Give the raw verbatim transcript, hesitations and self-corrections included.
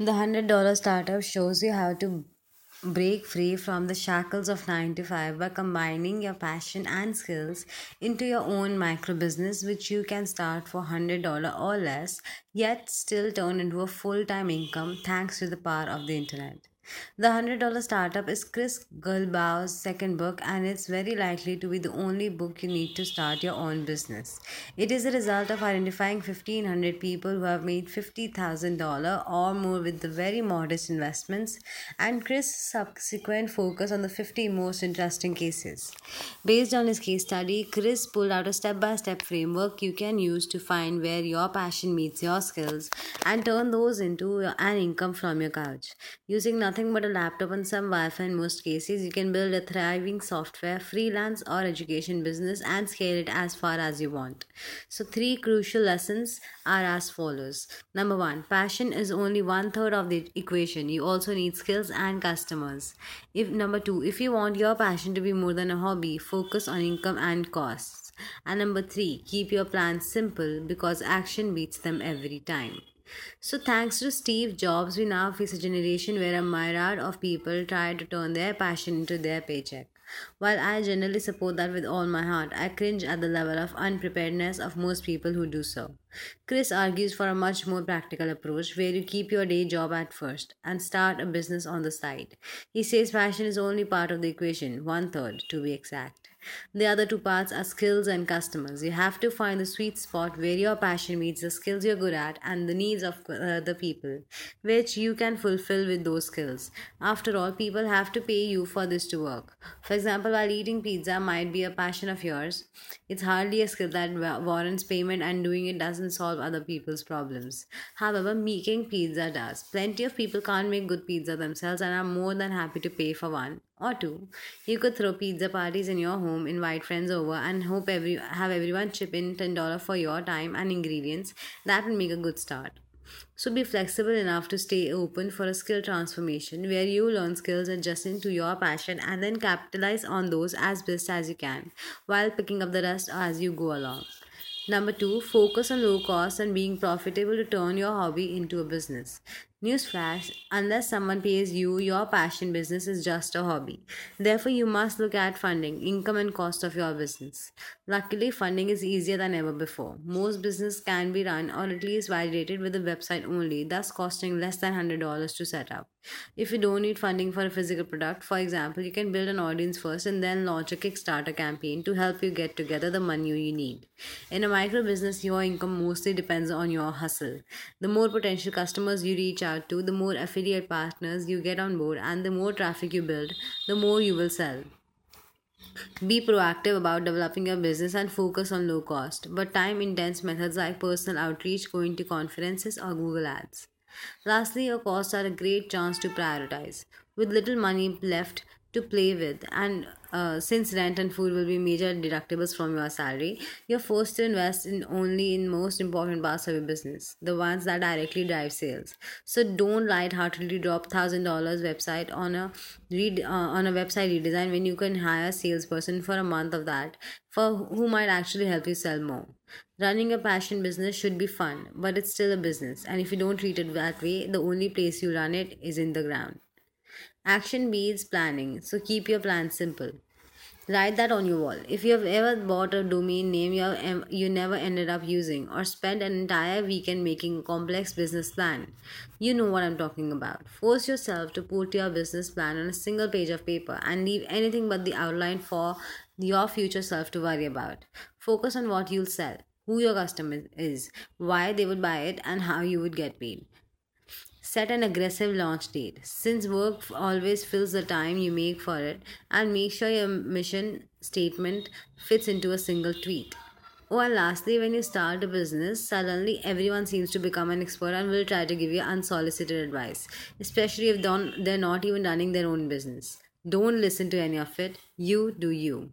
The one hundred dollar startup shows you how to break free from the shackles of nine to five by combining your passion and skills into your own micro business, which you can start for one hundred dollars or less, yet still turn into a full-time income thanks to the power of the internet. The one hundred dollar Startup is Chris Guillebeau's second book, and it's very likely to be the only book you need to start your own business. It is a result of identifying fifteen hundred people who have made fifty thousand dollars or more with the very modest investments, and Chris' subsequent focus on the fifty most interesting cases. Based on his case study, Chris pulled out a step-by-step framework you can use to find where your passion meets your skills and turn those into an income from your couch. Using nothing but a laptop and some Wi-Fi in most cases, you can build a thriving software, freelance or education business and scale it as far as you want. So three crucial lessons are as follows. Number one, passion is only one third of the equation. You also need skills and customers. If Number two, if you want your passion to be more than a hobby, focus on income and costs. And number three, keep your plans simple because action beats them every time. So thanks to Steve Jobs, we now face a generation where a myriad of people try to turn their passion into their paycheck. While I generally support that with all my heart, I cringe at the level of unpreparedness of most people who do so. Chris argues for a much more practical approach where you keep your day job at first and start a business on the side. He says passion is only part of the equation, one third to be exact. The other two parts are skills and customers. You have to find the sweet spot where your passion meets the skills you're good at and the needs of uh, the people, which you can fulfill with those skills. After all, people have to pay you for this to work. For example, while eating pizza might be a passion of yours, it's hardly a skill that warrants payment, and doing it doesn't solve other people's problems. However, making pizza does. Plenty of people can't make good pizza themselves and are more than happy to pay for one or two. You could throw pizza parties in your home, invite friends over, and hope every have everyone chip in ten dollars for your time and ingredients. That would make a good start. So be flexible enough to stay open for a skill transformation where you learn skills adjacent to your passion and then capitalize on those as best as you can while picking up the rest as you go along. Number two, focus on low cost and being profitable to turn your hobby into a business. Newsflash, unless someone pays you, your passion business is just a hobby. Therefore, you must look at funding, income and cost of your business. Luckily, funding is easier than ever before. Most business can be run or at least validated with a website only, thus costing less than one hundred dollars to set up. If you don't need funding for a physical product, for example, you can build an audience first and then launch a Kickstarter campaign to help you get together the money you need. In a micro business, your income mostly depends on your hustle. The more potential customers you reach out to, the more affiliate partners you get on board, and the more traffic you build, the more you will sell. Be proactive about developing your business and focus on low cost, but time-intense methods like personal outreach, going to conferences, or Google Ads. Lastly, your costs are a great chance to prioritize. With little money left to play with, and uh, since rent and food will be major deductibles from your salary, you're forced to invest in only in most important parts of your business, the ones that directly drive sales. So don't lightheartedly drop one thousand dollars website on a read uh, on a website redesign when you can hire a salesperson for a month of that, for who might actually help you sell more. Running a passion business should be fun, but it's still a business, and if you don't treat it that way, the only place you run it is in the ground. Action beats planning, so keep your plan simple. Write that on your wall. If you have ever bought a domain name you, have, you never ended up using, or spent an entire weekend making a complex business plan, you know what I'm talking about. Force yourself to put your business plan on a single page of paper and leave anything but the outline for your future self to worry about. Focus on what you'll sell, who your customer is, why they would buy it, and how you would get paid. Set an aggressive launch date, since work always fills the time you make for it, and make sure your mission statement fits into a single tweet. Oh, and lastly, when you start a business, suddenly everyone seems to become an expert and will try to give you unsolicited advice, especially if they're not even running their own business. Don't listen to any of it. You do you.